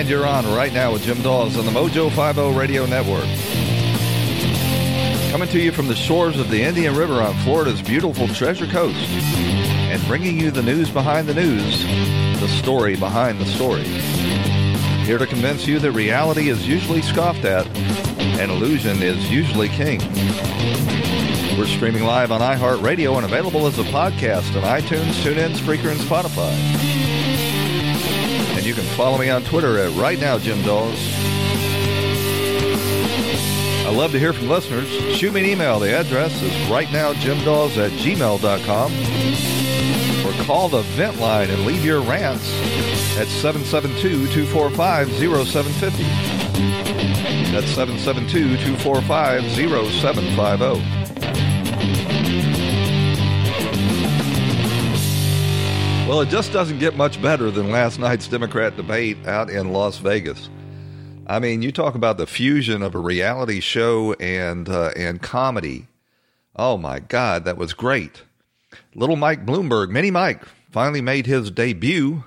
And you're on right now with Jim Dawes on the Mojo 5-0 Radio Network. Coming to you from the shores of the Indian River on Florida's beautiful Treasure Coast and bringing you the news behind the news, the story behind the story. Here to convince you that reality is usually scoffed at and illusion is usually king. We're streaming live on iHeartRadio and available as a podcast on iTunes, TuneIn, Spreaker, and Spotify. And you can follow me on Twitter at @RightNowJimDawes. I love to hear from listeners. Shoot me an email. The address is rightnowjimdawes@gmail.com. Or call the vent line and leave your rants at 772-245-0750. That's 772-245-0750. Well, it just doesn't get much better than last night's Democrat debate out in Las Vegas. I mean, you talk about the fusion of a reality show and comedy. Oh, my God, that was great. Little Mike Bloomberg, Mini Mike, finally made his debut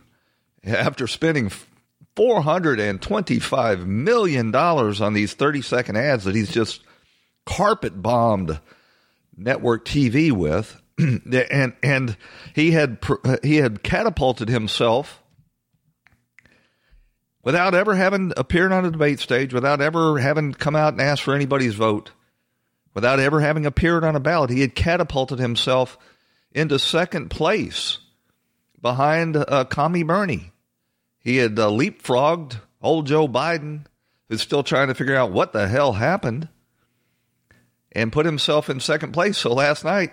after spending $425 million on these 30-second ads that he's just carpet-bombed network TV with. And he had catapulted himself without ever having appeared on a debate stage, without ever having come out and asked for anybody's vote, without ever having appeared on a ballot. He had catapulted himself into second place behind Commie Bernie. He had leapfrogged old Joe Biden, who's still trying to figure out what the hell happened, and put himself in second place. So last night,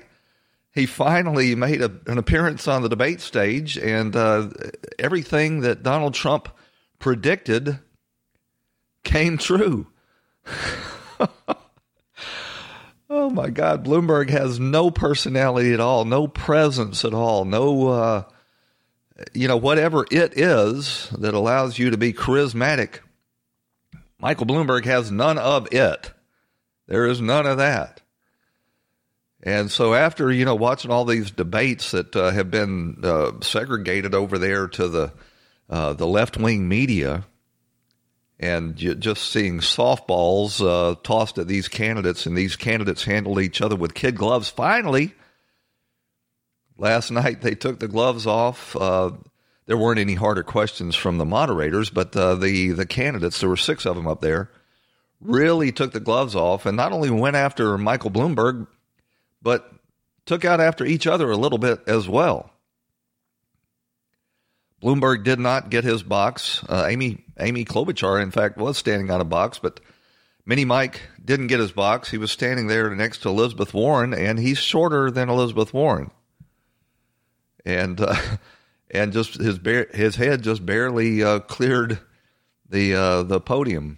he finally made an appearance on the debate stage, and everything that Donald Trump predicted came true. Oh, my God. Bloomberg has no personality at all, no presence at all, no, whatever it is that allows you to be charismatic. Michael Bloomberg has none of it. There is none of that. And so after, watching all these debates that have been segregated over there to the left-wing media and just seeing softballs tossed at these candidates, and these candidates handled each other with kid gloves, finally, last night they took the gloves off. There weren't any harder questions from the moderators, but the candidates, there were six of them up there, really took the gloves off and not only went after Michael Bloomberg, but took out after each other a little bit as well. Bloomberg did not get his box. Amy Klobuchar, in fact, was standing on a box, but Mini Mike didn't get his box. He was standing there next to Elizabeth Warren, and he's shorter than Elizabeth Warren. And just his head just barely cleared the podium.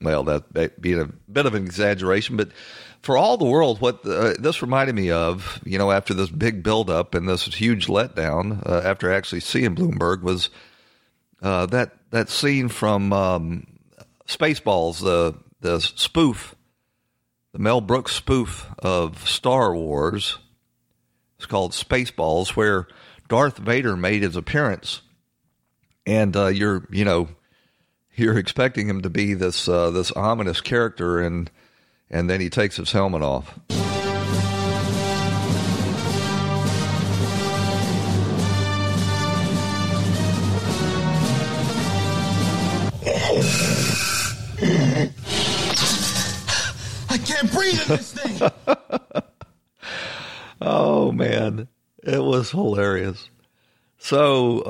Well, that being a bit of an exaggeration, but for all the world, what this reminded me of, after this big buildup and this huge letdown, after actually seeing Bloomberg, was that scene from Spaceballs, the spoof, the Mel Brooks spoof of Star Wars. It's called Spaceballs, where Darth Vader made his appearance, and you're expecting him to be this ominous character, and then he takes his helmet off. I can't breathe in this thing. Oh, man. It was hilarious. So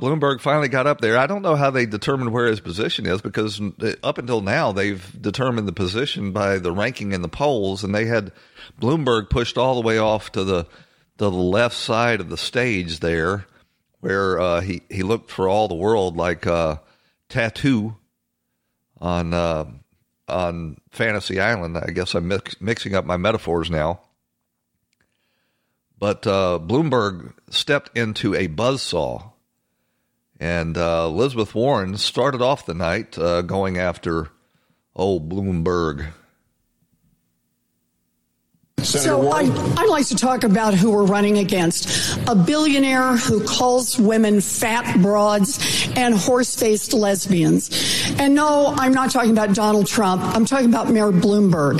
Bloomberg finally got up there. I don't know how they determined where his position is, because up until now they've determined the position by the ranking in the polls, and they had Bloomberg pushed all the way off to the left side of the stage there, where he looked for all the world like Tattoo on Fantasy Island. I guess I'm mixing up my metaphors now. But Bloomberg stepped into a buzzsaw, and Elizabeth Warren started off the night going after old Bloomberg. Senator Warren? I'd like to talk about who we're running against. A billionaire who calls women fat broads and horse-faced lesbians. And no, I'm not talking about Donald Trump. I'm talking about Mayor Bloomberg.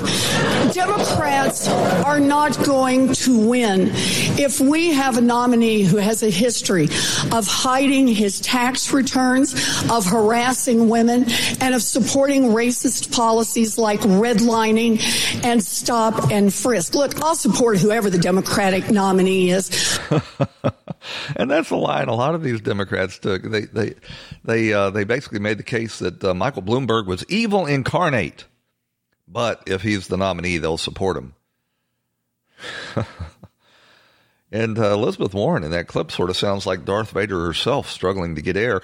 Democrats are not going to win if we have a nominee who has a history of hiding his tax returns, of harassing women, and of supporting racist policies like redlining and stop and frisk. Look, I'll support whoever the Democratic nominee is. And that's a line a lot of these Democrats took. They basically made the case that Michael Bloomberg was evil incarnate, but if he's the nominee, they'll support him. And Elizabeth Warren in that clip sort of sounds like Darth Vader herself, struggling to get air.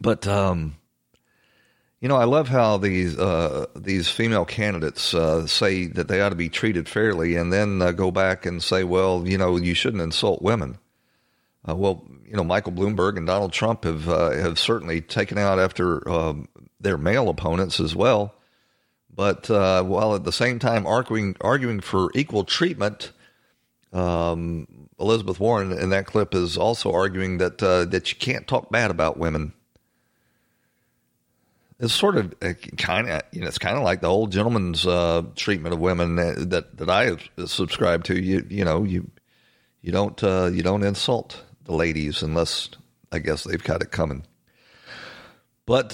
But, you know, I love how these female candidates say that they ought to be treated fairly, and then go back and say, well, you know, you shouldn't insult women. Well, you know, Michael Bloomberg and Donald Trump have certainly taken out after their male opponents as well. But while at the same time arguing for equal treatment, Elizabeth Warren in that clip is also arguing that that you can't talk bad about women. It's sort of kind of like the old gentleman's treatment of women that I have subscribed to. You don't insult the ladies unless I guess they've got it coming. But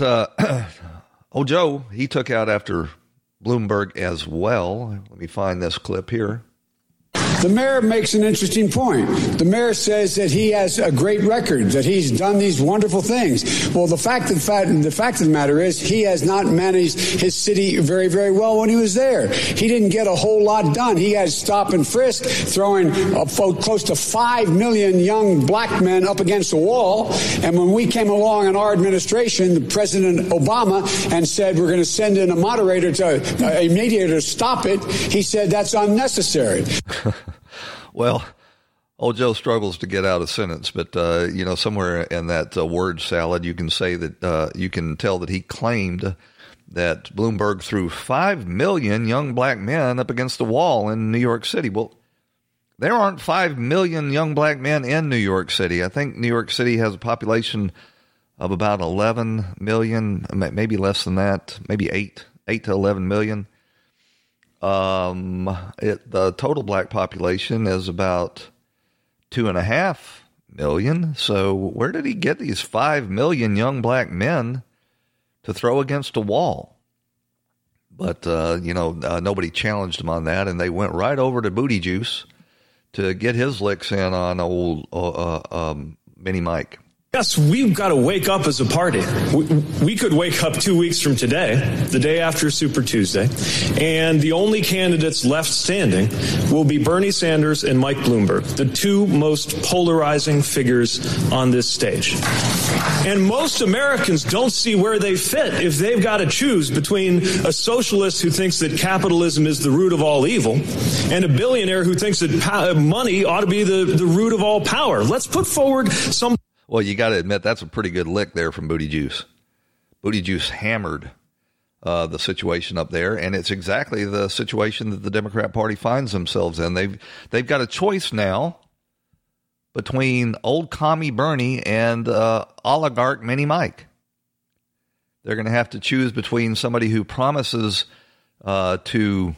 Joe, he took out after Bloomberg as well. Let me find this clip here. The mayor makes an interesting point. The mayor says that he has a great record, that he's done these wonderful things. Well, the fact of the matter is he has not managed his city very, very well when he was there. He didn't get a whole lot done. He had stop and frisk, throwing close to 5 million young black men up against the wall. And when we came along in our administration, President Obama, and said we're going to send in a mediator to stop it, he said that's unnecessary. Well, old Joe struggles to get out a sentence, but, you know, somewhere in that word salad, you can say that you can tell that he claimed that Bloomberg threw 5 million young black men up against the wall in New York City. Well, there aren't 5 million young black men in New York City. I think New York City has a population of about 11 million, maybe less than that, maybe 8 to 11 million. The total black population is about 2.5 million. So where did he get these 5 million young black men to throw against a wall? But, nobody challenged him on that. And they went right over to Booty Juice to get his licks in on old, Mini Mike. Yes, we've got to wake up as a party. We could wake up 2 weeks from today, the day after Super Tuesday, and the only candidates left standing will be Bernie Sanders and Mike Bloomberg, the two most polarizing figures on this stage. And most Americans don't see where they fit if they've got to choose between a socialist who thinks that capitalism is the root of all evil and a billionaire who thinks that money ought to be the root of all power. Let's put forward some... Well, you got to admit, that's a pretty good lick there from Booty Juice. Booty Juice hammered the situation up there, and it's exactly the situation that the Democrat Party finds themselves in. They've got a choice now between old commie Bernie and oligarch Mini Mike. They're going to have to choose between somebody who promises to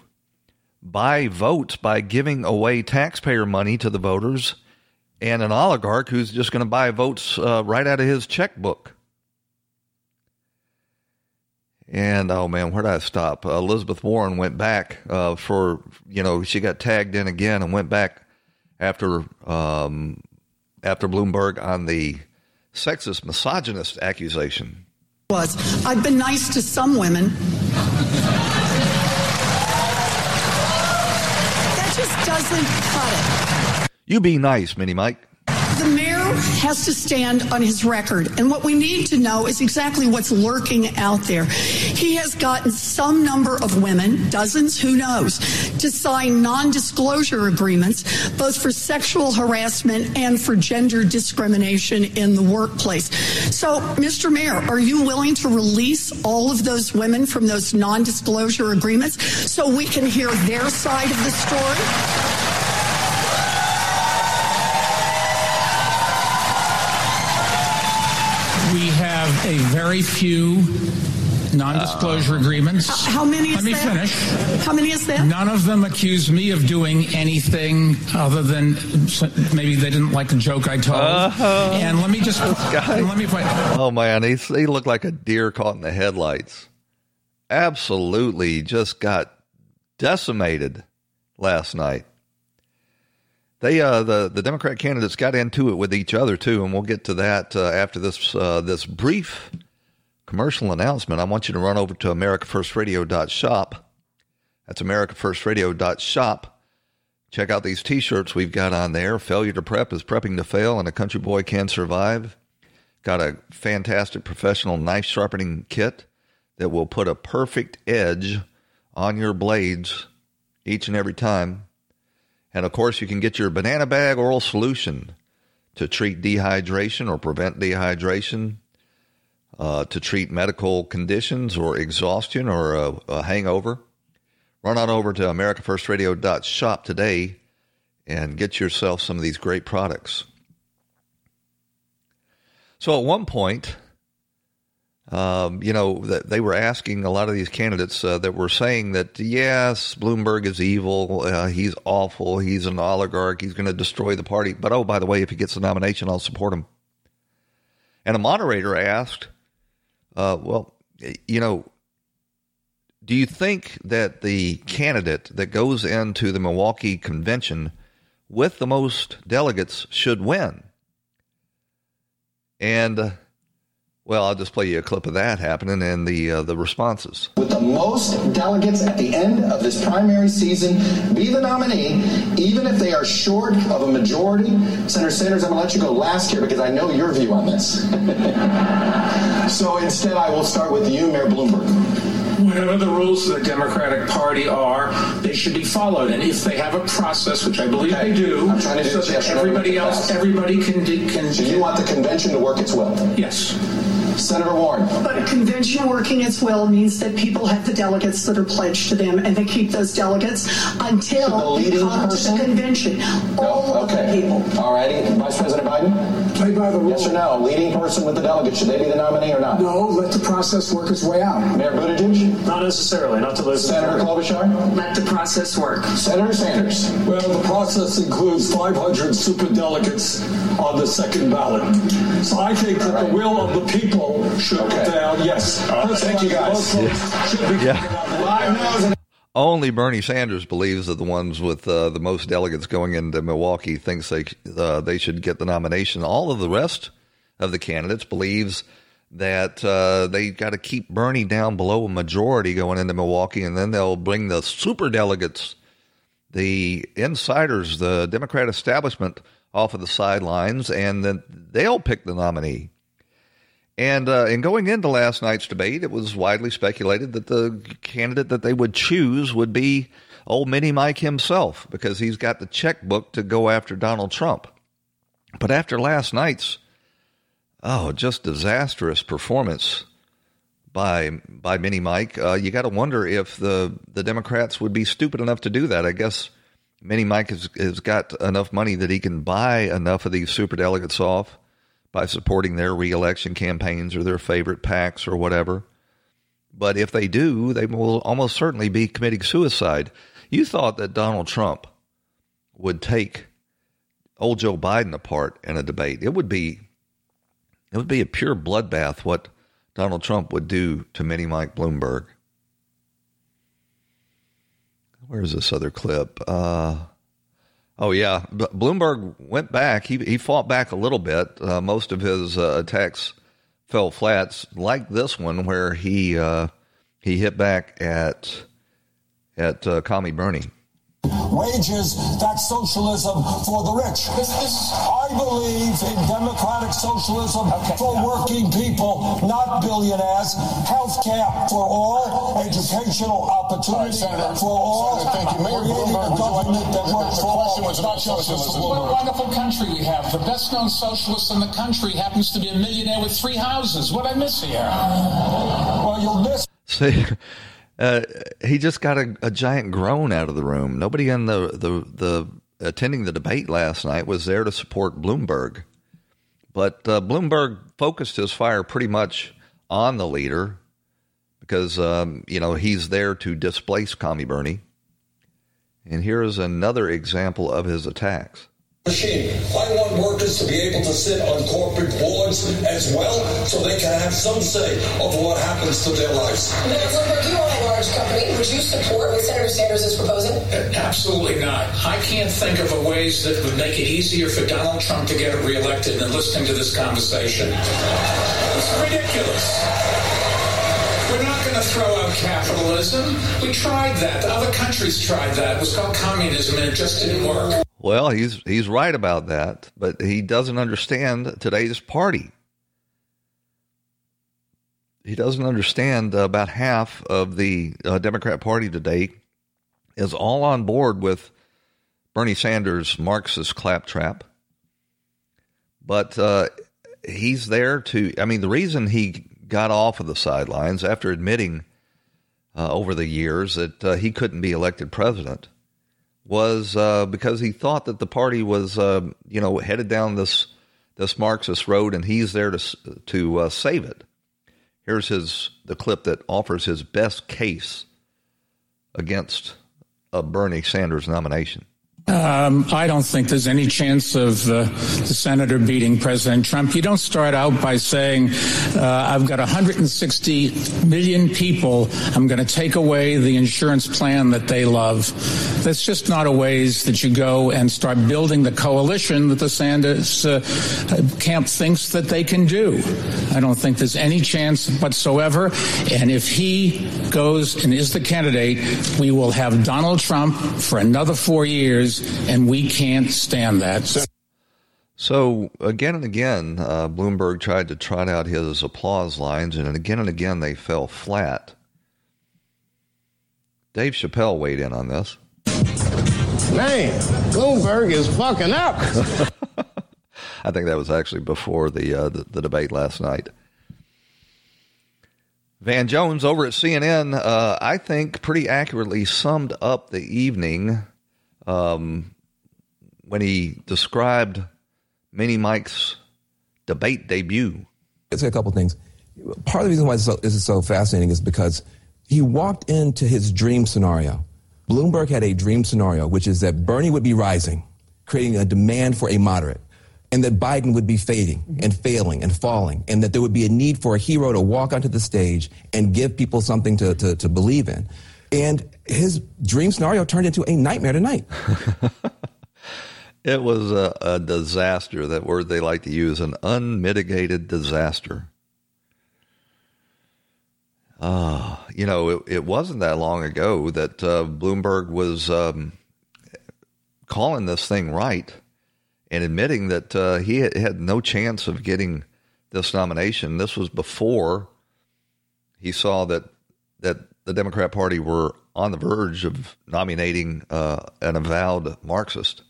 buy votes by giving away taxpayer money to the voters and an oligarch who's just going to buy votes right out of his checkbook. And, oh, man, where did I stop? Elizabeth Warren went back she got tagged in again and went back after Bloomberg on the sexist, misogynist accusation. I've been nice to some women. That just doesn't cut it. You be nice, Mini Mike. The mayor has to stand on his record. And what we need to know is exactly what's lurking out there. He has gotten some number of women, dozens, who knows, to sign non-disclosure agreements, both for sexual harassment and for gender discrimination in the workplace. So, Mr. Mayor, are you willing to release all of those women from those non-disclosure agreements so we can hear their side of the story? We have a very few non-disclosure agreements. How many is that? Let me finish. How many is that? None of them accuse me of doing anything other than maybe they didn't like the joke I told. And let me just... Oh, man, he looked like a deer caught in the headlights. Absolutely just got decimated last night. They, the Democrat candidates got into it with each other, too, and we'll get to that after this this brief commercial announcement. I want you to run over to americafirstradio.shop. That's americafirstradio.shop. Check out these T-shirts we've got on there. Failure to Prep is prepping to fail, and a country boy can survive. Got a fantastic professional knife sharpening kit that will put a perfect edge on your blades each and every time. And, of course, you can get your banana bag oral solution to treat dehydration or prevent dehydration, to treat medical conditions or exhaustion or a hangover. Run on over to americafirstradio.shop today and get yourself some of these great products. So at one point, you know, they were asking a lot of these candidates that were saying that, yes, Bloomberg is evil. He's awful. He's an oligarch. He's going to destroy the party. But, oh, by the way, if he gets the nomination, I'll support him. And a moderator asked, well, you know, do you think that the candidate that goes into the Milwaukee convention with the most delegates should win? And... well, I'll just play you a clip of that happening and the responses. With the most delegates at the end of this primary season, be the nominee, even if they are short of a majority. Senator Sanders, I'm going to let you go last here because I know your view on this. So instead, I will start with you, Mayor Bloomberg. Whatever the rules of the Democratic Party are, they should be followed. And if they have a process, which I believe they do, so that everybody else, everybody can. So you want the convention to work its will? Yes. Senator Warren. But a convention working its will means that people have the delegates that are pledged to them, and they keep those delegates until they come to the convention. All of the people. All righty. Vice President Biden? Play by the rules. Yes or no? Leading person with the delegates, should they be the nominee or not? No, let the process work its way out. Mayor Buttigieg? Not necessarily. Not to listen. Senator Klobuchar? Let the process work. Senator Sanders? Well, the process includes 500 superdelegates on the second ballot. So I think that the will of the people should go down. Yes. Thank you, guys. Only Bernie Sanders believes that the ones with the most delegates going into Milwaukee thinks they should get the nomination. All of the rest of the candidates believes that they got to keep Bernie down below a majority going into Milwaukee, and then they'll bring the super delegates, the insiders, the Democrat establishment off of the sidelines, and then they'll pick the nominee. And in going into last night's debate, it was widely speculated that the candidate that they would choose would be old Mini Mike himself, because he's got the checkbook to go after Donald Trump. But after last night's, just disastrous performance by Mini Mike, you got to wonder if the Democrats would be stupid enough to do that. I guess Mini Mike has got enough money that he can buy enough of these superdelegates off by supporting their reelection campaigns or their favorite PACs or whatever. But if they do, they will almost certainly be committing suicide. You thought that Donald Trump would take old Joe Biden apart in a debate. It would be a pure bloodbath what Donald Trump would do to Mini Mike Bloomberg. Where's this other clip? Bloomberg went back. He fought back a little bit. Most of his attacks fell flat, like this one where he hit back at Commie Bernie. Wages, that's socialism for the rich. I believe in democratic socialism for working people, not billionaires. Health care for all, educational opportunities for all. Senator, thank you. Mayor Bloomberg, the question was about socialism. What a wonderful country we have. The best known socialist in the country happens to be a millionaire with three houses. What I miss here? Well, you'll miss. See. He just got a giant groan out of the room. Nobody in the attending the debate last night was there to support Bloomberg. But Bloomberg focused his fire pretty much on the leader because, he's there to displace Commie Bernie. And here is another example of his attacks. Machine. I want workers to be able to sit on corporate boards as well, so they can have some say of what happens to their lives. Mayor Bloomberg, you own a large company. Would you support what Senator Sanders is proposing? Absolutely not. I can't think of a ways that would make it easier for Donald Trump to get reelected than listening to this conversation. It's ridiculous. We're not going to throw out capitalism. We tried that. Other countries tried that. It was called communism, and it just didn't work. Well, he's right about that, but he doesn't understand today's party. He doesn't understand about half of the Democrat Party today is all on board with Bernie Sanders' Marxist claptrap. But he's there to, the reason he got off of the sidelines after admitting over the years that he couldn't be elected president was because he thought that the party was, headed down this Marxist road, and he's there to save it. Here's the clip that offers his best case against a Bernie Sanders nomination. I don't think there's any chance of the senator beating President Trump. You don't start out by saying, I've got 160 million people. I'm going to take away the insurance plan that they love. That's just not a ways that you go and start building the coalition that the Sanders camp thinks that they can do. I don't think there's any chance whatsoever. And if he goes and is the candidate, we will have Donald Trump for another 4 years. And we can't stand that. So again and again, Bloomberg tried to trot out his applause lines, and again they fell flat. Dave Chappelle weighed in on this. Man, Bloomberg is fucking up. I think that was actually before the debate last night. Van Jones over at CNN, I think, pretty accurately summed up the evening when he described Mini Mike's debate debut. Let's say a couple things. Part of the reason why this is so fascinating is because he walked into his dream scenario. Bloomberg had a dream scenario, which is that Bernie would be rising, creating a demand for a moderate, and that Biden would be fading and failing and falling, and that there would be a need for a hero to walk onto the stage and give people something to believe in. And his dream scenario turned into a nightmare tonight. It was a disaster. That word they like to use, an unmitigated disaster. It wasn't that long ago that Bloomberg was calling this thing right and admitting that he had no chance of getting this nomination. This was before he saw that the Democrat Party were on the verge of nominating an avowed Marxist.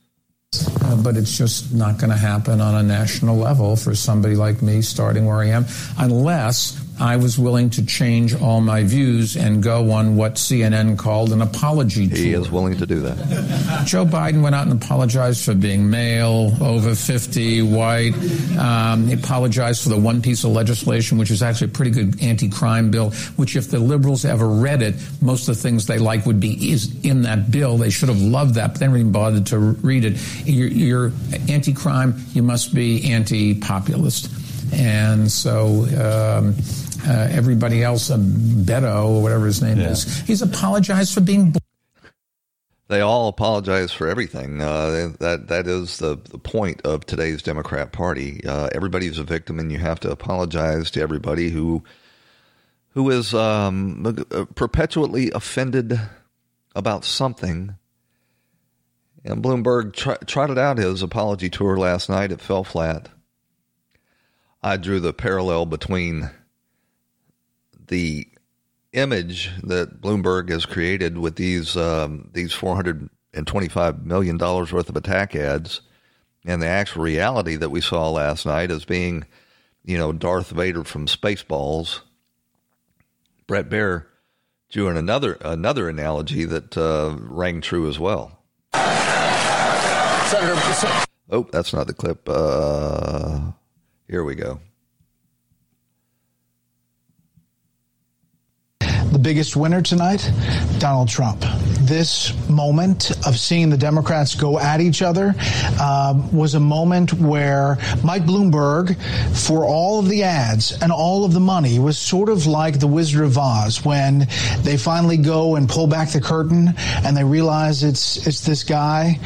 But it's just not going to happen on a national level for somebody like me starting where I am, unless I was willing to change all my views and go on what CNN called an apology tour. He is willing to do that. Joe Biden went out and apologized for being male, over 50, white. He apologized for the one piece of legislation, which is actually a pretty good anti-crime bill, which if the liberals ever read it, most of the things they like would be is in that bill. They should have loved that, but they never even bothered to read it. You're anti-crime, you must be anti-populist. And so everybody else, Beto or whatever his name is, he's apologized for being. They all apologize for everything. That is the point of today's Democrat Party. Everybody's a victim, and you have to apologize to everybody who is perpetually offended about something, And Bloomberg trotted out his apology tour last night. It fell flat. I drew the parallel between the image that Bloomberg has created with these $425 million worth of attack ads and the actual reality that we saw last night as being, you know, Darth Vader from Spaceballs. Brett Baer drew in another analogy that rang true as well. Senator. Oh, that's not the clip. Here we go. The biggest winner tonight, Donald Trump. This moment of seeing the Democrats go at each other was a moment where Mike Bloomberg, for all of the ads and all of the money, was sort of like the Wizard of Oz when they finally go and pull back the curtain and they realize it's this guy.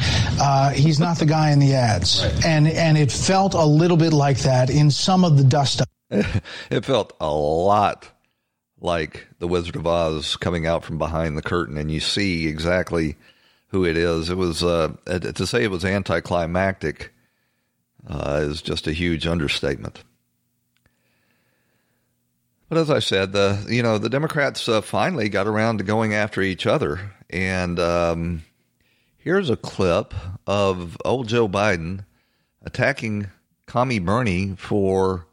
He's not the guy in the ads. Right. And it felt a little bit like that in some of the dust-up. It felt a lot like the Wizard of Oz coming out from behind the curtain, and you see exactly who it is. It was to say it was anticlimactic is just a huge understatement. But as I said, the Democrats finally got around to going after each other, and here's a clip of old Joe Biden attacking Commie Bernie for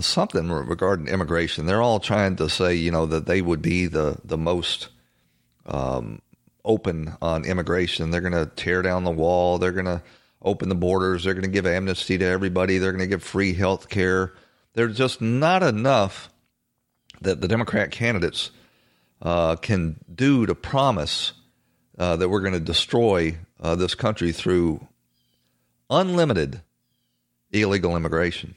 something regarding immigration. They're all trying to say, you know, that they would be the most open on immigration. They're going to tear down the wall. They're going to open the borders. They're going to give amnesty to everybody. They're going to give free health care. There's just not enough that the Democrat candidates can do to promise that we're going to destroy this country through unlimited illegal immigration.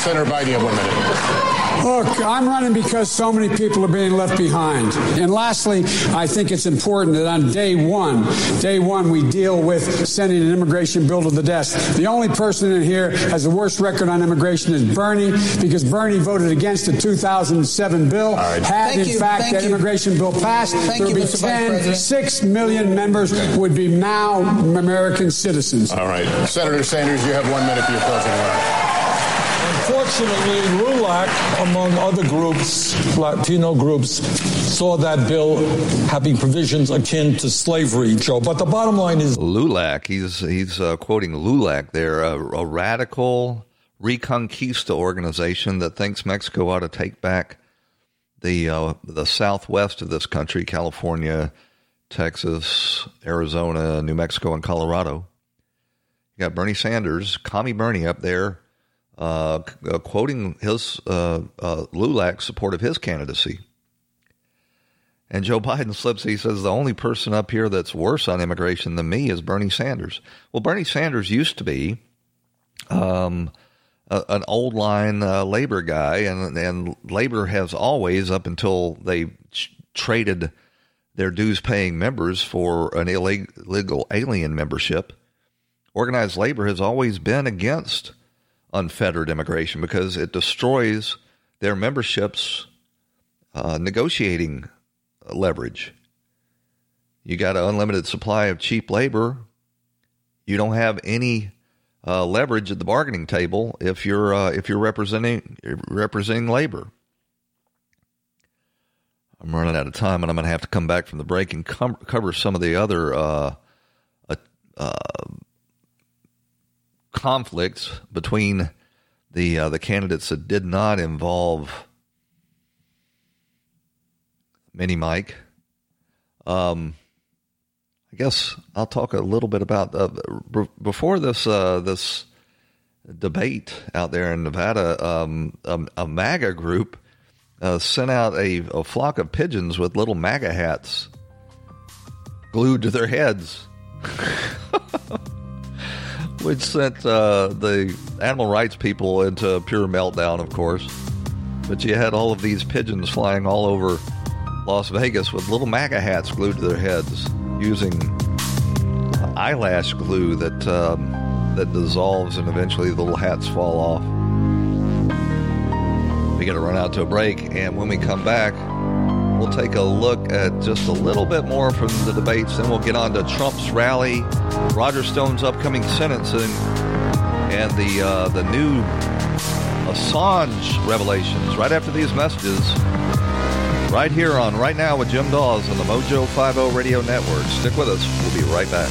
Senator Biden, you have 1 minute. Look, I'm running because so many people are being left behind. And lastly, I think it's important that on day one, we deal with sending an immigration bill to the desk. The only person in here has the worst record on immigration is Bernie, because Bernie voted against the 2007 bill. Right. Had, thank in you, fact, that you. Immigration bill passed, thank there would you, be Mr. 10, 6 million members would be now American citizens. All right. Senator Sanders, you have 1 minute for your closing round. Unfortunately, LULAC, among other groups, Latino groups, saw that bill having provisions akin to slavery, Joe. But the bottom line is LULAC. He's quoting LULAC there, a radical Reconquista organization that thinks Mexico ought to take back the southwest of this country, California, Texas, Arizona, New Mexico, and Colorado. You got Bernie Sanders, Commie Bernie up there, quoting his LULAC support of his candidacy. And Joe Biden slips. He says, the only person up here that's worse on immigration than me is Bernie Sanders. Well, Bernie Sanders used to be an old line labor guy, and labor has always, up until they traded their dues-paying members for an illegal alien membership, organized labor has always been against unfettered immigration because it destroys their memberships' negotiating leverage. You got an unlimited supply of cheap labor. You don't have any leverage at the bargaining table if you're representing labor. I'm running out of time, and I'm going to have to come back from the break and cover some of the other conflicts between the candidates that did not involve Mini Mike. I guess I'll talk a little bit about before this debate out there in Nevada. A MAGA group sent out a flock of pigeons with little MAGA hats glued to their heads. Which sent the animal rights people into a pure meltdown, of course. But you had all of these pigeons flying all over Las Vegas with little MAGA hats glued to their heads using eyelash glue that dissolves, and eventually the little hats fall off. We got to run out to a break, and when we come back, We'll take a look at just a little bit more from the debates, then we'll get on to Trump's rally, Roger Stone's upcoming sentencing, and the new Assange revelations right after these messages. Right here on Right Now with Jim Dawes on the Mojo 5-0 Radio Network. Stick with us. We'll be right back.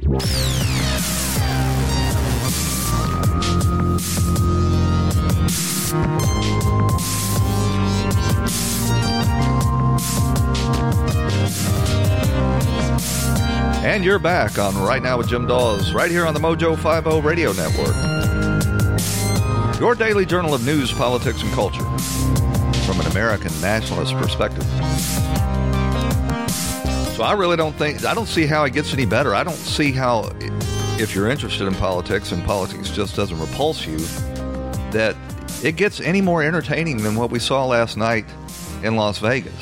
And you're back on Right Now with Jim Dawes, right here on the Mojo 5-0 Radio Network. Your daily journal of news, politics, and culture from an American nationalist perspective. So I don't see how it gets any better. I don't see how, if you're interested in politics and politics just doesn't repulse you, that it gets any more entertaining than what we saw last night in Las Vegas.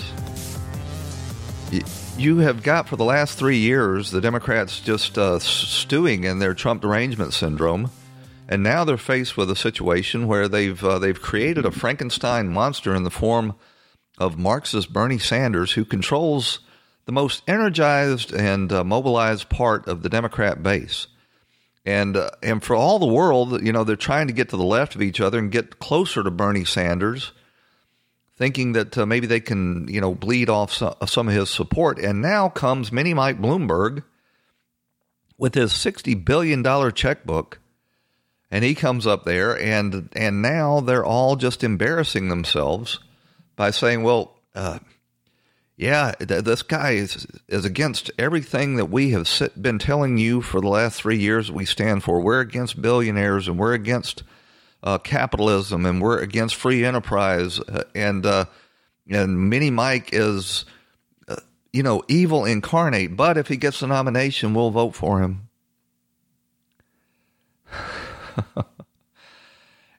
You have got, for the last 3 years, the Democrats just stewing in their Trump derangement syndrome, and now they're faced with a situation where they've created a Frankenstein monster in the form of Marxist Bernie Sanders, who controls the most energized and mobilized part of the Democrat base. And for all the world, you know, they're trying to get to the left of each other and get closer to Bernie Sanders, thinking that maybe they can, you know, bleed off some of his support. And now comes mini Mike Bloomberg with his $60 billion checkbook, and he comes up there, and now they're all just embarrassing themselves by saying, well, this guy is against everything that we have been telling you for the last 3 years we stand for. We're against billionaires, and we're against capitalism, and we're against free enterprise, and Mini Mike is, evil incarnate. But if he gets the nomination, we'll vote for him.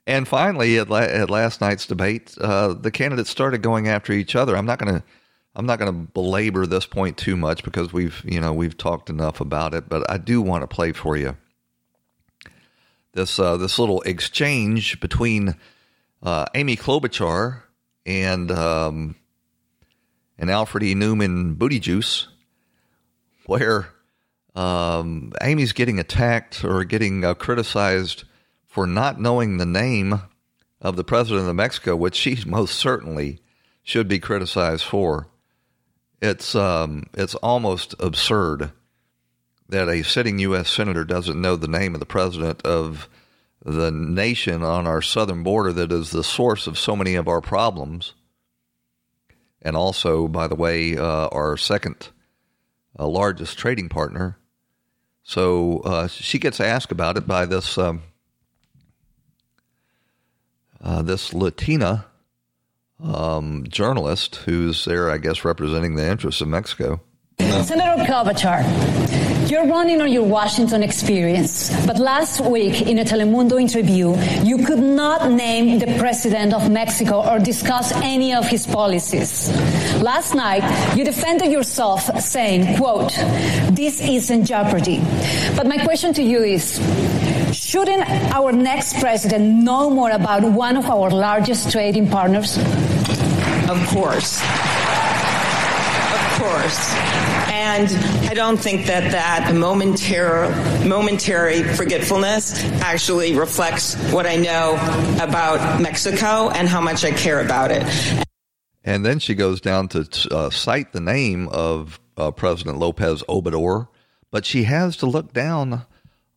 And finally, at last night's debate, the candidates started going after each other. I'm not going to belabor this point too much because we've talked enough about it. But I do want to play for you this little exchange between Amy Klobuchar and Alfred E. Newman Booty Juice, where Amy's getting attacked or getting criticized for not knowing the name of the president of Mexico, which she most certainly should be criticized for. It's almost absurd that a sitting U.S. senator doesn't know the name of the president of the nation on our southern border that is the source of so many of our problems. And also, by the way, our second largest trading partner. So she gets asked about it by this this Latina journalist who's there, I guess, representing the interests of Mexico. Senator Klobuchar, you're running on your Washington experience, but last week in a Telemundo interview, you could not name the president of Mexico or discuss any of his policies. Last night, you defended yourself saying, quote, this isn't Jeopardy. But my question to you is, shouldn't our next president know more about one of our largest trading partners? Of course. Of course. And I don't think that momentary forgetfulness actually reflects what I know about Mexico and how much I care about it. And then she goes down to cite the name of President López Obrador, but she has to look down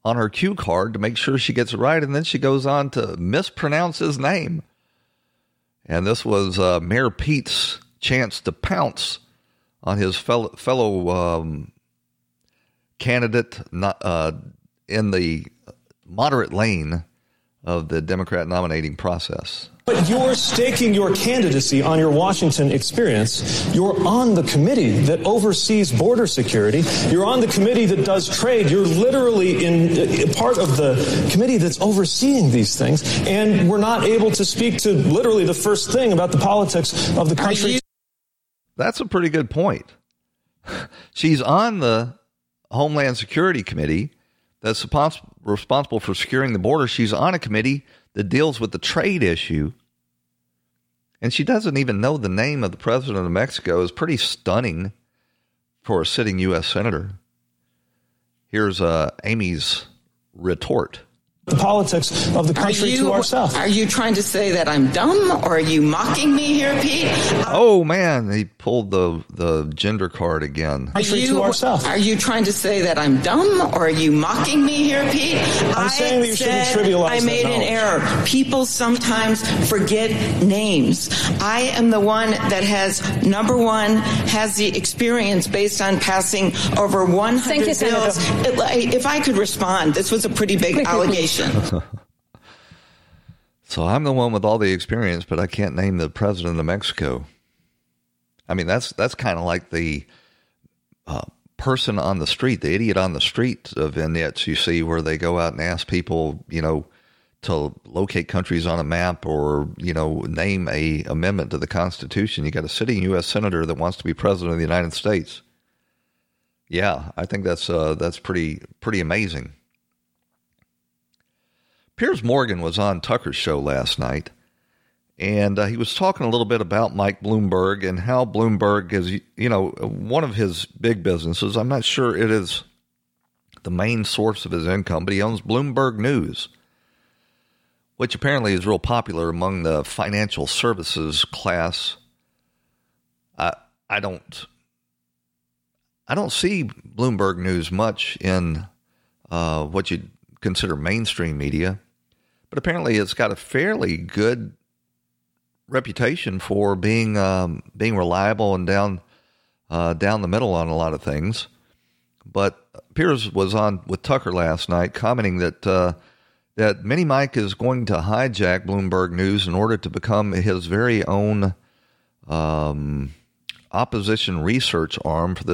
on her cue card to make sure she gets it right. And then she goes on to mispronounce his name. And this was Mayor Pete's chance to pounce on his fellow candidate in the moderate lane of the Democrat nominating process. But you're staking your candidacy on your Washington experience. You're on the committee that oversees border security. You're on the committee that does trade. You're literally in part of the committee that's overseeing these things. And we're not able to speak to literally the first thing about the politics of the country. That's a pretty good point. She's on the Homeland Security Committee that's responsible for securing the border. She's on a committee that deals with the trade issue. And she doesn't even know the name of the president of Mexico. Is pretty stunning for a sitting U.S. senator. Here's Amy's retort. The politics of the country to ourselves. Are you trying to say that I'm dumb, or are you mocking me here, Pete? Oh, man, he pulled the gender card again. Are you trying to say that I'm dumb, or are you mocking me here, Pete? I'm saying that you shouldn't trivialize that knowledge. I made an error. People sometimes forget names. I am the one that has the experience based on passing over 100 bills. If I could respond, this was a pretty big allegation. So I'm the one with all the experience, but I can't name the president of Mexico. I mean, that's kind of like the person on the street, the idiot on the street vignettes you see where they go out and ask people, you know, to locate countries on a map or, you know, name a amendment to the Constitution. You got a sitting U.S. senator that wants to be president of the United States. Yeah, I think that's pretty amazing. Piers Morgan was on Tucker's show last night, and he was talking a little bit about Mike Bloomberg and how Bloomberg is, you know, one of his big businesses. I'm not sure it is the main source of his income, but he owns Bloomberg News, which apparently is real popular among the financial services class. I don't see Bloomberg News much in what you'd consider mainstream media. But apparently it's got a fairly good reputation for being reliable and down the middle on a lot of things. But Piers was on with Tucker last night commenting that Mini Mike is going to hijack Bloomberg News in order to become his very own opposition research arm for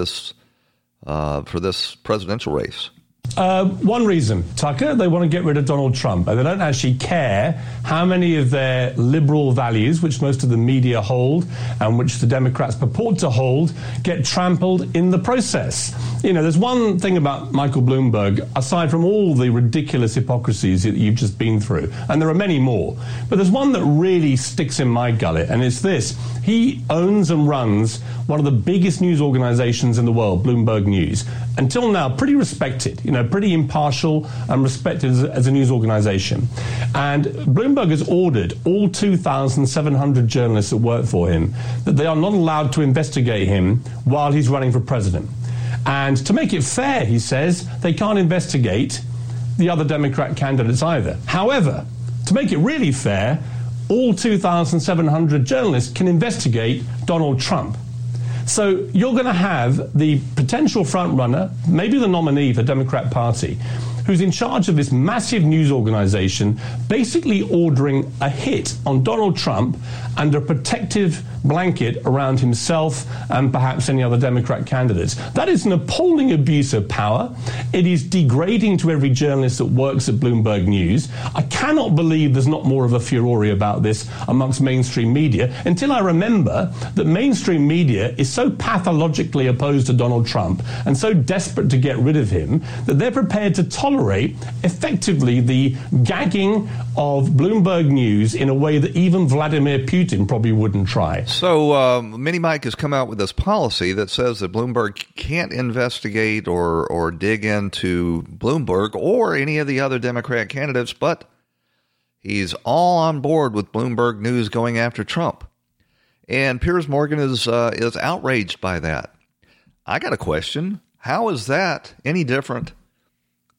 this presidential race. One reason, Tucker, they want to get rid of Donald Trump, and they don't actually care how many of their liberal values, which most of the media hold and which the Democrats purport to hold, get trampled in the process. You know, there's one thing about Michael Bloomberg, aside from all the ridiculous hypocrisies that you've just been through, and there are many more, but there's one that really sticks in my gullet, and it's this. He owns and runs one of the biggest news organizations in the world, Bloomberg News. Until now, pretty respected, you know, pretty impartial and respected as a news organization. And Bloomberg has ordered all 2,700 journalists that work for him that they are not allowed to investigate him while he's running for president. And to make it fair, he says, they can't investigate the other Democrat candidates either. However, to make it really fair, all 2,700 journalists can investigate Donald Trump. So you're going to have the potential frontrunner, maybe the nominee for the Democrat Party, who's in charge of this massive news organization, basically ordering a hit on Donald Trump under a protective blanket around himself and perhaps any other Democrat candidates. That is an appalling abuse of power. It is degrading to every journalist that works at Bloomberg News. I cannot believe there's not more of a furore about this amongst mainstream media until I remember that mainstream media is so pathologically opposed to Donald Trump and so desperate to get rid of him that they're prepared to tolerate tolerate effectively the gagging of Bloomberg News in a way that even Vladimir Putin probably wouldn't try. So Mini Mike has come out with this policy that says that Bloomberg can't investigate or dig into Bloomberg or any of the other Democrat candidates, but he's all on board with Bloomberg News going after Trump. And Piers Morgan is outraged by that. I got a question. How is that any different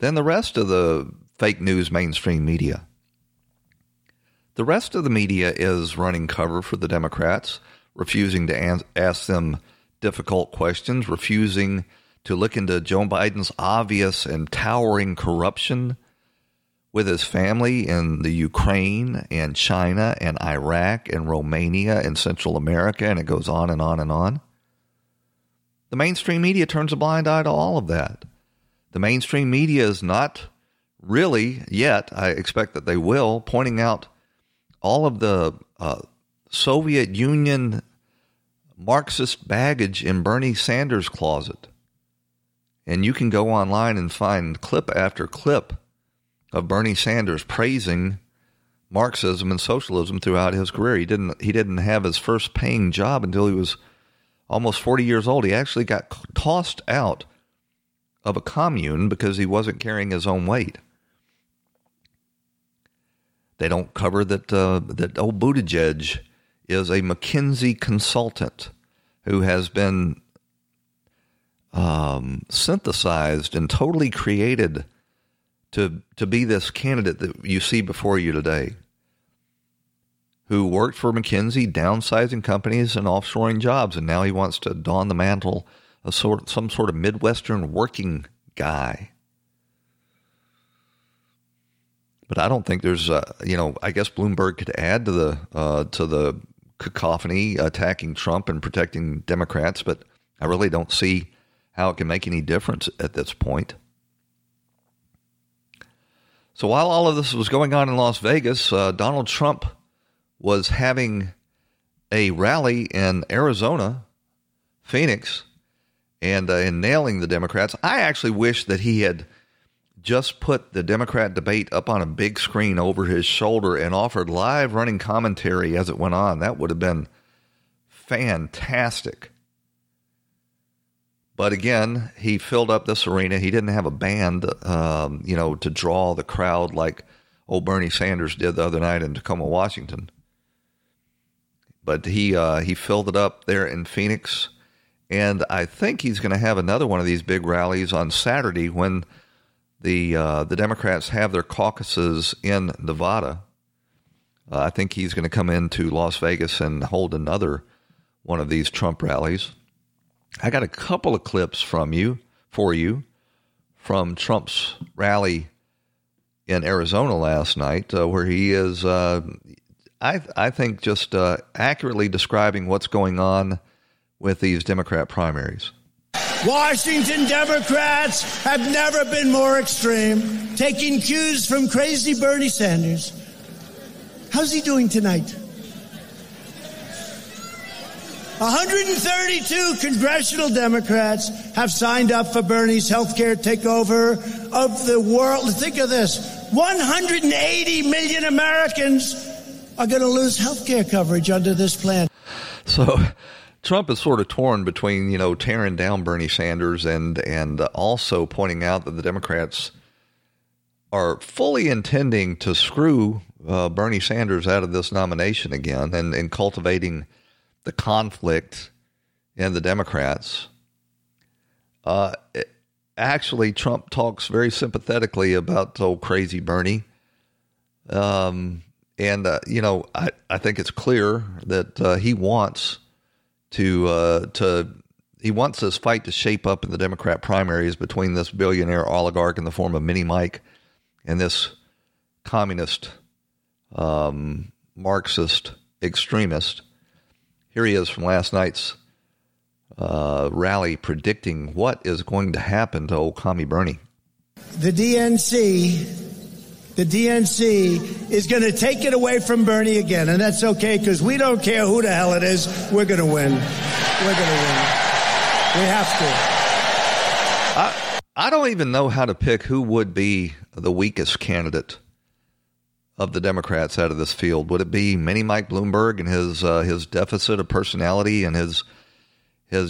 than the rest of the fake news mainstream media? The rest of the media is running cover for the Democrats, refusing to ask them difficult questions, refusing to look into Joe Biden's obvious and towering corruption with his family in the Ukraine and China and Iraq and Romania and Central America, and it goes on and on and on. The mainstream media turns a blind eye to all of that. The mainstream media is not really yet, I expect that they will, pointing out all of the Soviet Union Marxist baggage in Bernie Sanders' closet. And you can go online and find clip after clip of Bernie Sanders praising Marxism and socialism throughout his career. He didn't have his first paying job until he was almost 40 years old. He actually got tossed out of a commune because he wasn't carrying his own weight. They don't cover that old Buttigieg is a McKinsey consultant who has been synthesized and totally created to be this candidate that you see before you today, who worked for McKinsey, downsizing companies and offshoring jobs, and now he wants to don the mantle of some sort of Midwestern working guy. But I don't think there's, I guess Bloomberg could add to the cacophony attacking Trump and protecting Democrats, but I really don't see how it can make any difference at this point. So while all of this was going on in Las Vegas, Donald Trump was having a rally in Arizona, Phoenix, and nailing the Democrats. I actually wish that he had just put the Democrat debate up on a big screen over his shoulder and offered live running commentary as it went on. That would have been fantastic. But again, he filled up this arena. He didn't have a band, to draw the crowd like old Bernie Sanders did the other night in Tacoma, Washington. But he filled it up there in Phoenix. And I think he's going to have another one of these big rallies on Saturday when the Democrats have their caucuses in Nevada. I think he's going to come into Las Vegas and hold another one of these Trump rallies. I got a couple of clips for you from Trump's rally in Arizona last night, where he is, I think, just accurately describing what's going on with these Democrat primaries. Washington Democrats have never been more extreme, taking cues from crazy Bernie Sanders. How's he doing tonight? 132 congressional Democrats have signed up for Bernie's healthcare takeover of the world. Think of this. 180 million Americans are going to lose healthcare coverage under this plan. So Trump is sort of torn between, tearing down Bernie Sanders and also pointing out that the Democrats are fully intending to screw Bernie Sanders out of this nomination again and cultivating the conflict in the Democrats. Actually, Trump talks very sympathetically about old crazy Bernie. I think it's clear that he wants this fight to shape up in the Democrat primaries between this billionaire oligarch in the form of Mini Mike and this communist, Marxist extremist. Here he is from last night's rally predicting what is going to happen to old commie Bernie. The DNC is going to take it away from Bernie again, and that's okay because we don't care who the hell it is. We're going to win. We have to. I, I don't even know how to pick who would be the weakest candidate of the Democrats out of this field. Would it be mini Mike Bloomberg and his deficit of personality and his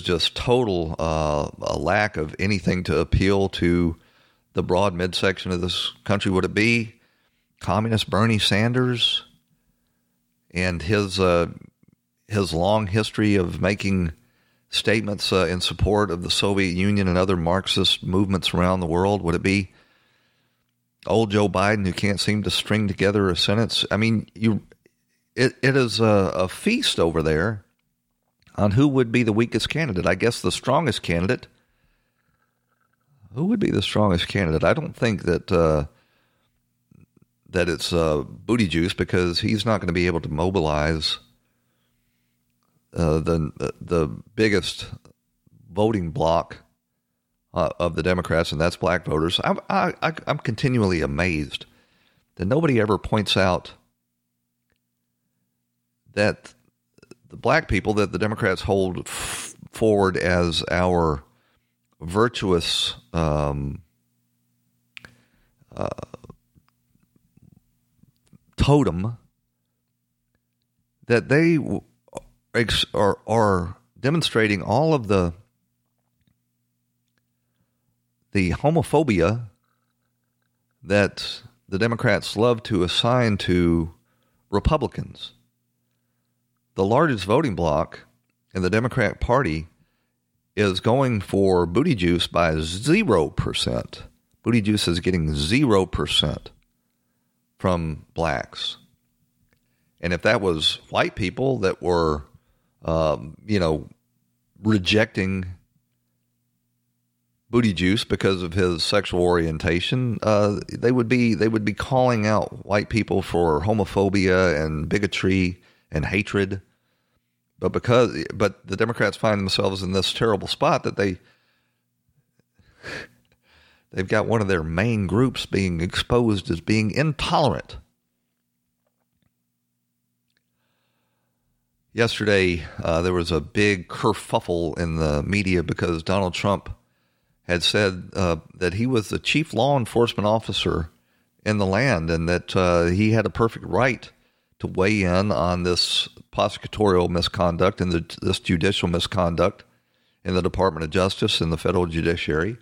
just total lack of anything to appeal to the broad midsection of this country? Would it be communist Bernie Sanders and his long history of making statements in support of the Soviet Union and other Marxist movements around the world? Would it be old Joe Biden, who can't seem to string together a sentence? I mean, it is a feast over there on who would be the weakest candidate. I guess the strongest candidate. Who would be the strongest candidate? I don't think that it's Booty Juice, because he's not going to be able to mobilize the biggest voting bloc of the Democrats, and that's black voters. I'm continually amazed that nobody ever points out that the black people that the Democrats hold forward as our virtuous totem, that they are demonstrating all of the homophobia that the Democrats love to assign to Republicans. The largest voting bloc in the Democrat Party is going for Booty Juice by 0%. Booty Juice is getting 0% from blacks. And if that was white people that were rejecting Booty Juice because of his sexual orientation, they would be calling out white people for homophobia and bigotry and hatred. But the Democrats find themselves in this terrible spot that they've got one of their main groups being exposed as being intolerant. Yesterday, there was a big kerfuffle in the media because Donald Trump had said that he was the chief law enforcement officer in the land, and that he had a perfect right to weigh in on this prosecutorial misconduct and this judicial misconduct in the Department of Justice and the federal judiciary.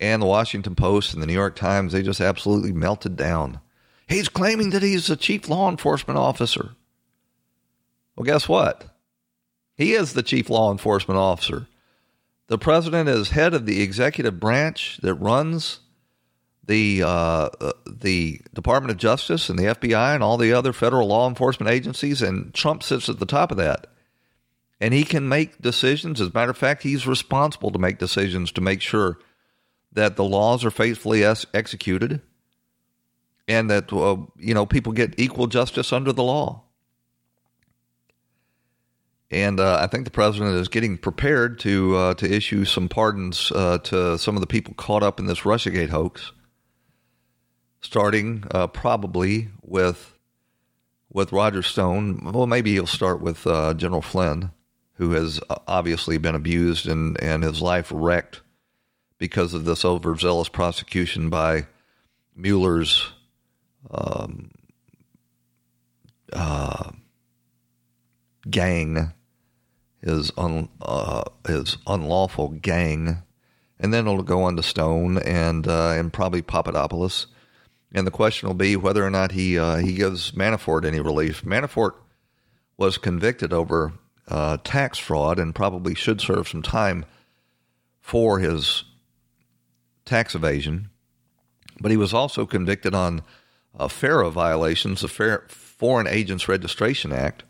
And the Washington Post and the New York Times, they just absolutely melted down. He's claiming that he's the chief law enforcement officer. Well, guess what? He is the chief law enforcement officer. The president is head of the executive branch that runs the Department of Justice and the FBI and all the other federal law enforcement agencies, and Trump sits at the top of that. And he can make decisions. As a matter of fact, he's responsible to make decisions to make sure that the laws are faithfully executed and that people get equal justice under the law. And I think the president is getting prepared to issue some pardons to some of the people caught up in this Russiagate hoax, starting probably with Roger Stone. Well, maybe he'll start with General Flynn, who has obviously been abused and his life wrecked because of this overzealous prosecution by Mueller's gang. His unlawful gang, and then it'll go on to Stone and probably Papadopoulos, and the question will be whether or not he gives Manafort any relief. Manafort was convicted over tax fraud and probably should serve some time for his tax evasion, but he was also convicted on FARA violations, the Foreign Agents Registration Act,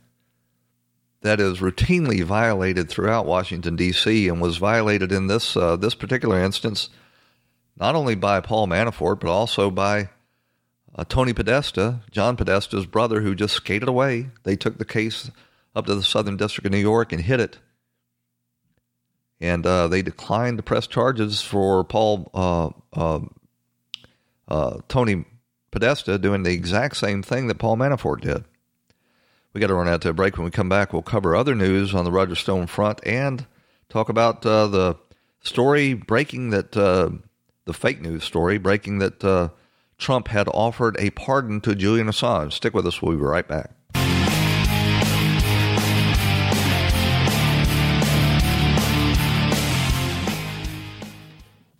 that is routinely violated throughout Washington, D.C., and was violated in this particular instance not only by Paul Manafort, but also by Tony Podesta, John Podesta's brother, who just skated away. They took the case up to the Southern District of New York and hid it. And they declined to press charges for Tony Podesta doing the exact same thing that Paul Manafort did. We got to run out to a break. When we come back, we'll cover other news on the Roger Stone front and talk about the story breaking that the fake news story breaking that Trump had offered a pardon to Julian Assange. Stick with us. We'll be right back.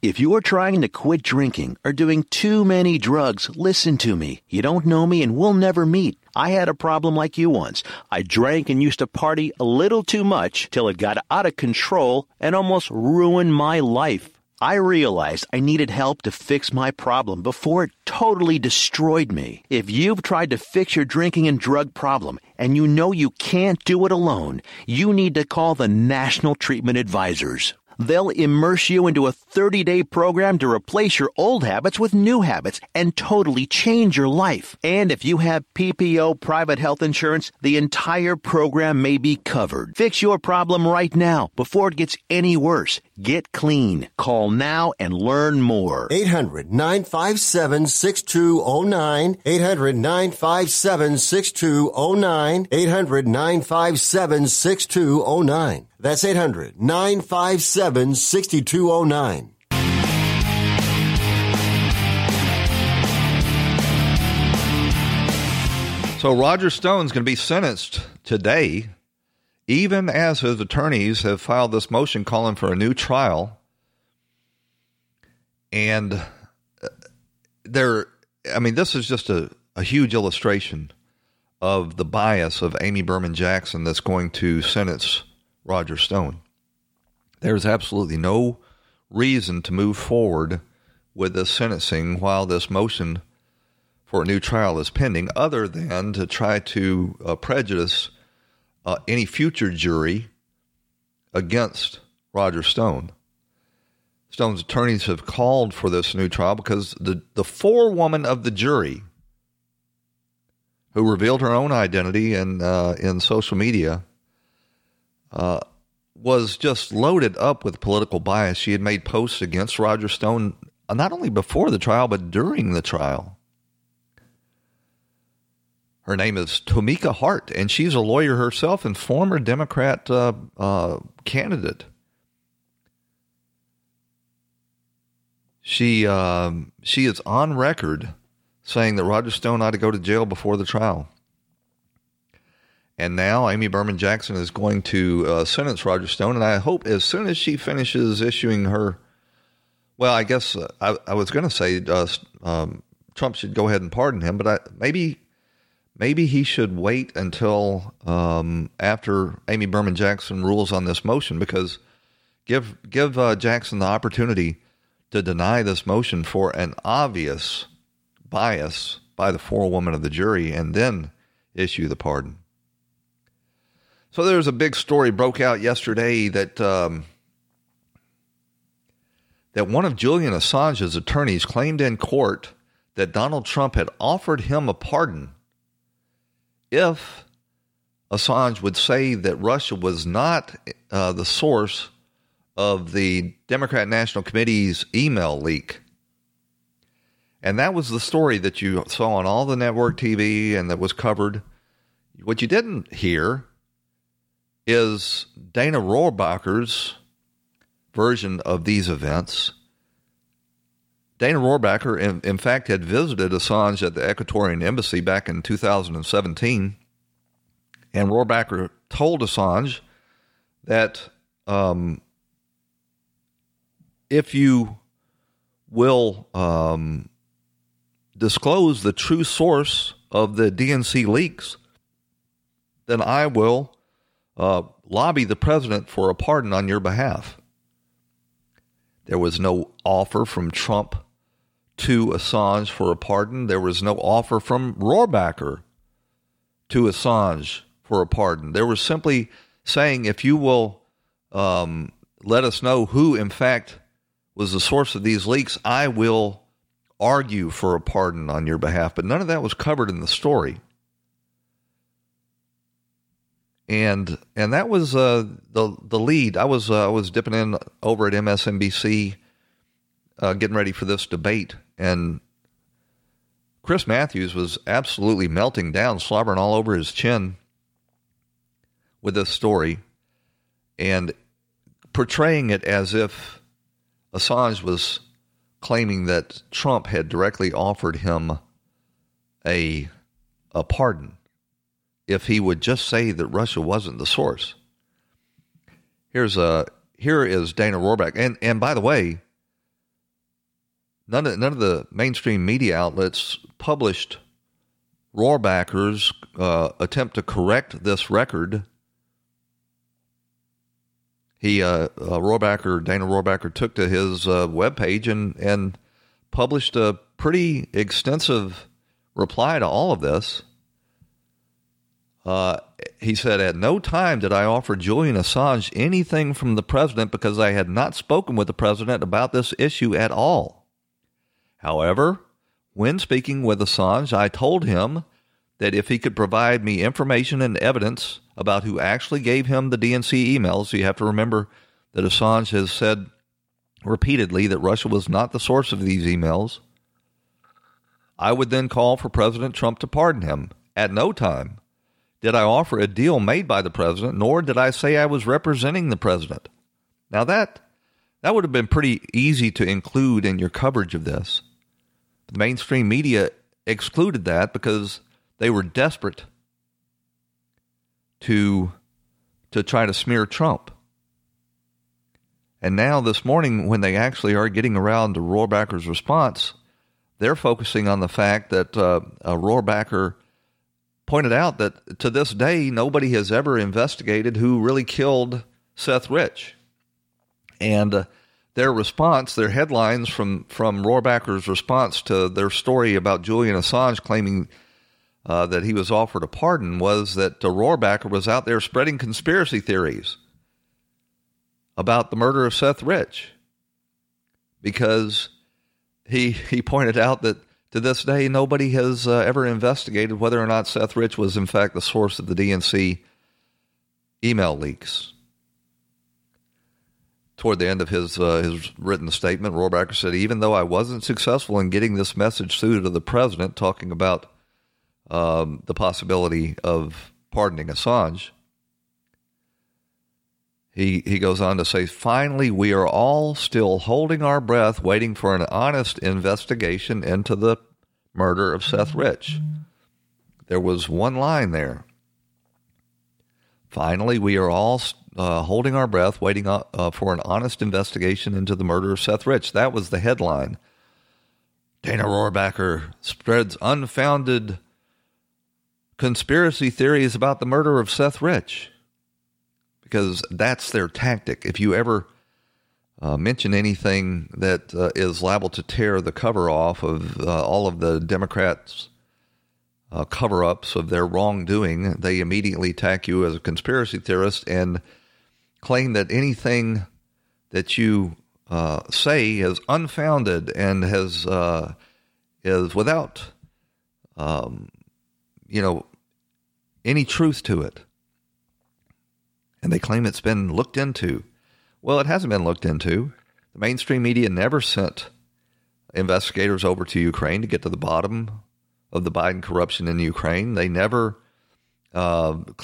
If you're trying to quit drinking or doing too many drugs, listen to me. You don't know me and we'll never meet. I had a problem like you once. I drank and used to party a little too much till it got out of control and almost ruined my life. I realized I needed help to fix my problem before it totally destroyed me. If you've tried to fix your drinking and drug problem and you know you can't do it alone, you need to call the National Treatment Advisors. They'll immerse you into a 30-day program to replace your old habits with new habits and totally change your life. And if you have PPO private health insurance, the entire program may be covered. Fix your problem right now before it gets any worse. Get clean. Call now and learn more. 800-957-6209. 800-957-6209. 800-957-6209. That's 800-957-6209. So Roger Stone's going to be sentenced today, even as his attorneys have filed this motion calling for a new trial. And this is just a huge illustration of the bias of Amy Berman Jackson that's going to sentence Roger Stone. There's absolutely no reason to move forward with the sentencing while this motion for a new trial is pending, other than to try to prejudice any future jury against Roger Stone. Stone's attorneys have called for this new trial because the forewoman of the jury, who revealed her own identity in social media, was just loaded up with political bias. She had made posts against Roger Stone, not only before the trial, but during the trial. Her name is Tomika Hart, and she's a lawyer herself and former Democrat candidate. She is on record saying that Roger Stone ought to go to jail before the trial. And now Amy Berman Jackson is going to sentence Roger Stone. And I hope as soon as she finishes issuing her, I was going to say Trump should go ahead and pardon him, but maybe he should wait until after Amy Berman Jackson rules on this motion, because give Jackson the opportunity to deny this motion for an obvious bias by the forewoman of the jury and then issue the pardon. So there's a big story broke out yesterday that that one of Julian Assange's attorneys claimed in court that Donald Trump had offered him a pardon if Assange would say that Russia was not the source of the Democrat National Committee's email leak. And that was the story that you saw on all the network TV and that was covered. What you didn't hear is Dana Rohrabacher's version of these events. Dana Rohrabacher, in fact, had visited Assange at the Ecuadorian embassy back in 2017, and Rohrabacher told Assange that if you will disclose the true source of the DNC leaks, then I will lobby the president for a pardon on your behalf. There was no offer from Trump to Assange for a pardon. There was no offer from Rohrabacher to Assange for a pardon. They were simply saying, if you will let us know who, in fact, was the source of these leaks, I will argue for a pardon on your behalf. But none of that was covered in the story. And that was the lead. I was dipping in over at MSNBC, getting ready for this debate, and Chris Matthews was absolutely melting down, slobbering all over his chin with this story, and portraying it as if Assange was claiming that Trump had directly offered him a pardon if he would just say that Russia wasn't the source. Here is Dana Rohrabacher, and by the way, none of the mainstream media outlets published Rohrbacher's attempt to correct this record. Dana Rohrabacher took to his webpage and published a pretty extensive reply to all of this. He said, "At no time did I offer Julian Assange anything from the president because I had not spoken with the president about this issue at all. However, when speaking with Assange, I told him that if he could provide me information and evidence about who actually gave him the DNC emails," you have to remember that Assange has said repeatedly that Russia was not the source of these emails, "I would then call for President Trump to pardon him. At no time did I offer a deal made by the president, nor did I say I was representing the president." Now that would have been pretty easy to include in your coverage of this. The mainstream media excluded that because they were desperate to try to smear Trump. And now this morning, when they actually are getting around to Rohrbacher's response, they're focusing on the fact that Rohrbacher pointed out that to this day, nobody has ever investigated who really killed Seth Rich. And their response, their headlines from Rohrbacher's response to their story about Julian Assange claiming that he was offered a pardon was that Rohrbacher was out there spreading conspiracy theories about the murder of Seth Rich, because he pointed out that to this day nobody has ever investigated whether or not Seth Rich was in fact the source of the DNC email leaks. Toward the end of his written statement, Rohrbacher said, "Even though I wasn't successful in getting this message through to the president," talking about the possibility of pardoning Assange, he goes on to say, "Finally, we are all still holding our breath, waiting for an honest investigation into the murder of Seth Rich." There was one line there. "Finally, we are all holding our breath, waiting for an honest investigation into the murder of Seth Rich." That was the headline. Dana Rohrbacher spreads unfounded conspiracy theories about the murder of Seth Rich, because that's their tactic. If you ever mention anything that is liable to tear the cover off of all of the Democrats' cover-ups of their wrongdoing, they immediately attack you as a conspiracy theorist and claim that anything that you say is unfounded and is without any truth to it. And they claim it's been looked into. Well, it hasn't been looked into. The mainstream media never sent investigators over to Ukraine to get to the bottom of the Biden corruption in Ukraine. They never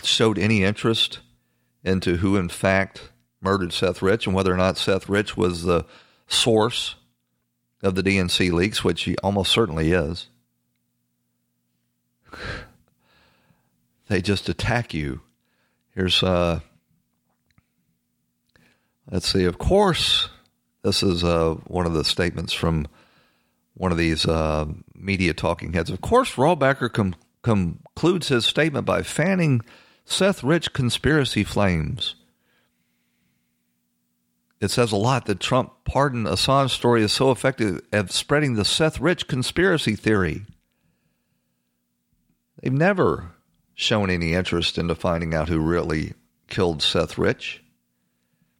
showed any interest into who, in fact, murdered Seth Rich and whether or not Seth Rich was the source of the DNC leaks, which he almost certainly is. They just attack you. Here's, let's see, of course, this is one of the statements from one of these media talking heads. "Of course, Rohrbacher concludes his statement by fanning Seth Rich conspiracy flames. It says a lot that Trump pardon Assange story is so effective at spreading the Seth Rich conspiracy theory." They've never shown any interest into finding out who really killed Seth Rich,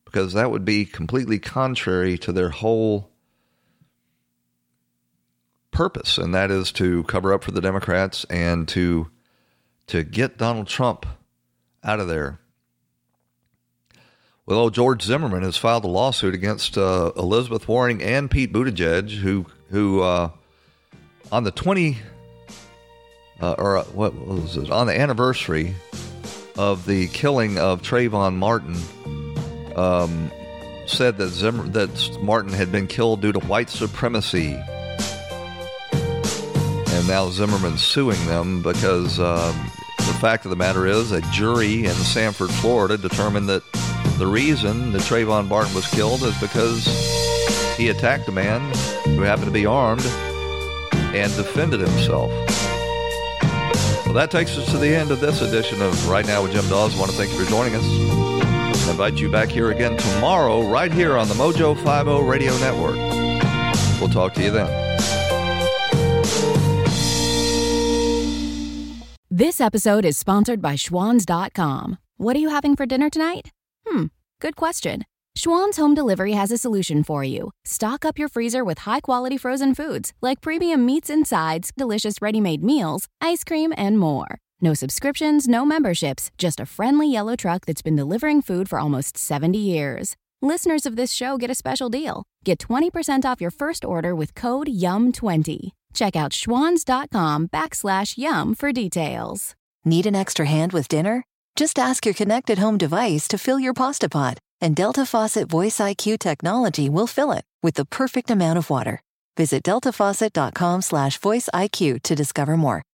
because that would be completely contrary to their whole purpose, and that is to cover up for the Democrats and to get Donald Trump out of there. Well, old George Zimmerman has filed a lawsuit against Elizabeth Warren and Pete Buttigieg, who on the 20th. What was it? On the anniversary of the killing of Trayvon Martin, said that Martin had been killed due to white supremacy. And now Zimmerman's suing them because the fact of the matter is a jury in Sanford, Florida determined that the reason that Trayvon Martin was killed is because he attacked a man who happened to be armed and defended himself. Well, that takes us to the end of this edition of Right Now with Jim Dawes. I want to thank you for joining us. I invite you back here again tomorrow right here on the Mojo 5-0 Radio Network. We'll talk to you then. This episode is sponsored by Schwann's.com. What are you having for dinner tonight? Good question. Schwann's Home Delivery has a solution for you. Stock up your freezer with high-quality frozen foods like premium meats and sides, delicious ready-made meals, ice cream, and more. No subscriptions, no memberships, just a friendly yellow truck that's been delivering food for almost 70 years. Listeners of this show get a special deal. Get 20% off your first order with code YUM20. Check out schwans.com/yum for details. Need an extra hand with dinner? Just ask your connected home device to fill your pasta pot, and Delta Faucet Voice IQ technology will fill it with the perfect amount of water. Visit deltafaucet.com/voice IQ to discover more